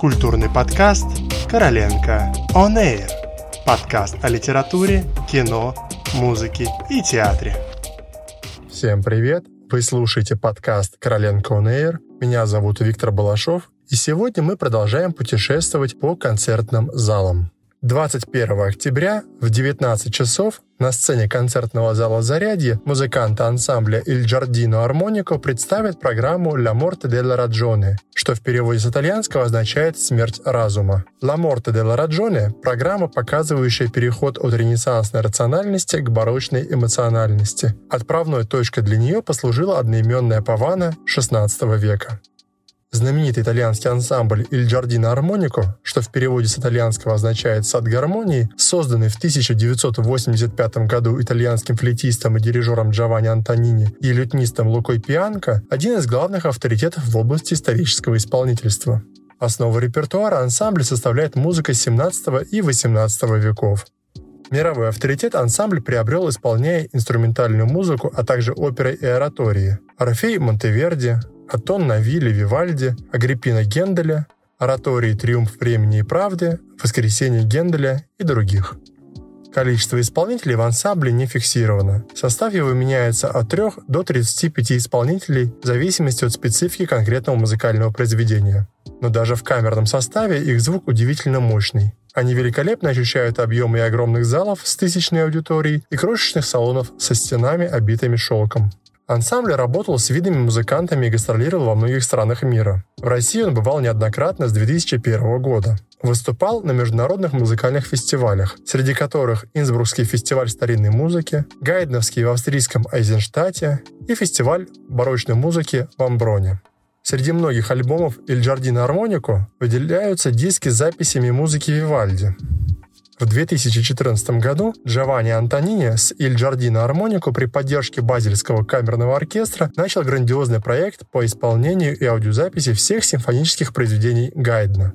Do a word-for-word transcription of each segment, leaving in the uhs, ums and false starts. Культурный подкаст «Короленко On Air». Подкаст о литературе, кино, музыке и театре. Всем привет! Вы слушаете подкаст «Короленко On Air». Меня зовут Виктор Балашов, и сегодня мы продолжаем путешествовать по концертным залам. двадцать первого октября в девятнадцать часов на сцене концертного зала «Зарядье» музыканты ансамбля «Il Giardino Armonico» представят программу «La morte della ragione», что в переводе с итальянского означает «смерть разума». «La morte della ragione» — программа, показывающая переход от ренессансной рациональности к барочной эмоциональности. Отправной точкой для нее послужила одноименная павана шестнадцатого века. Знаменитый итальянский ансамбль «Il Giardino Armonico», что в переводе с итальянского означает «сад гармонии», созданный в тысяча девятьсот восемьдесят пятом году итальянским флейтистом и дирижером Джованни Антонини и лютнистом Лукой Пианко, один из главных авторитетов в области исторического исполнительства. Основу репертуара ансамбля составляет музыка семнадцатого и восемнадцатого веков. Мировой авторитет ансамбль приобрел, исполняя инструментальную музыку, а также оперы и оратории. Орфей Монтеверди, Атонна Вилли Вивальди, Агриппина Генделя, оратории «Триумф времени и правды», «Воскресенье Генделя» и других. Количество исполнителей в ансамбле не фиксировано. Состав его меняется от трёх до тридцати пяти исполнителей в зависимости от специфики конкретного музыкального произведения. Но даже в камерном составе их звук удивительно мощный. Они великолепно ощущают объемы и огромных залов с тысячной аудиторией и крошечных салонов со стенами, обитыми шелком. Ансамбль работал с видными музыкантами и гастролировал во многих странах мира. В России он бывал неоднократно с две тысячи первого года. Выступал на международных музыкальных фестивалях, среди которых Инсбургский фестиваль старинной музыки, Гайдновский в австрийском Айзенштадте и фестиваль барочной музыки в Амброне. Среди многих альбомов «Il Giardino Armonico» выделяются диски с записями музыки Вивальди. В две тысячи четырнадцатом году Джованни Антонини с «Il Giardino Armonico» при поддержке Базельского камерного оркестра начал грандиозный проект по исполнению и аудиозаписи всех симфонических произведений Гайдна.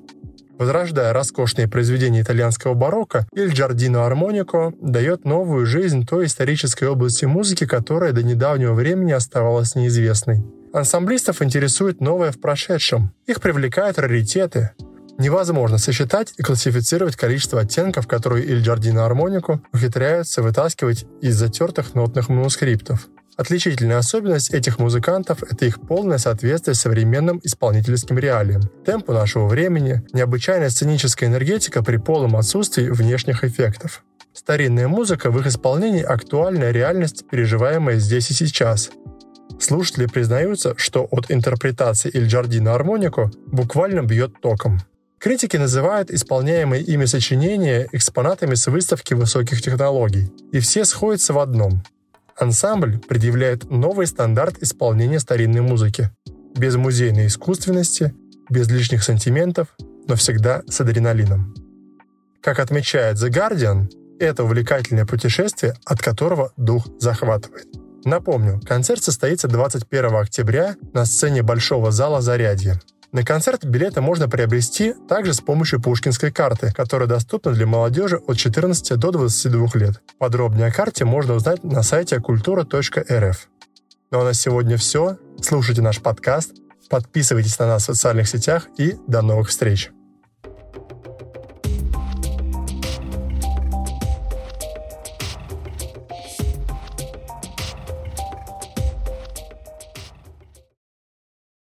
Возрождая роскошные произведения итальянского барокко, «Il Giardino Armonico» дает новую жизнь той исторической области музыки, которая до недавнего времени оставалась неизвестной. Ансамблистов интересует новое в прошедшем. Их привлекают раритеты. Невозможно сосчитать и классифицировать количество оттенков, которые «Il Giardino Armonico» ухитряются вытаскивать из затертых нотных манускриптов. Отличительная особенность этих музыкантов – это их полное соответствие современным исполнительским реалиям, темпу нашего времени, необычайная сценическая энергетика при полном отсутствии внешних эффектов. Старинная музыка в их исполнении – актуальная реальность, переживаемая здесь и сейчас. Слушатели признаются, что от интерпретации «Il Giardino Armonico» буквально бьет током. Критики называют исполняемые ими сочинения экспонатами с выставки высоких технологий, и все сходятся в одном. Ансамбль предъявляет новый стандарт исполнения старинной музыки. Без музейной искусственности, без лишних сантиментов, но всегда с адреналином. Как отмечает The Guardian, это увлекательное путешествие, от которого дух захватывает. Напомню, концерт состоится двадцать первого октября на сцене Большого зала «Зарядье». На концерт билеты можно приобрести также с помощью пушкинской карты, которая доступна для молодежи от четырнадцати до двадцати двух лет. Подробнее о карте можно узнать на сайте культура точка эр эф. Ну а на сегодня все. Слушайте наш подкаст, подписывайтесь на нас в социальных сетях и до новых встреч!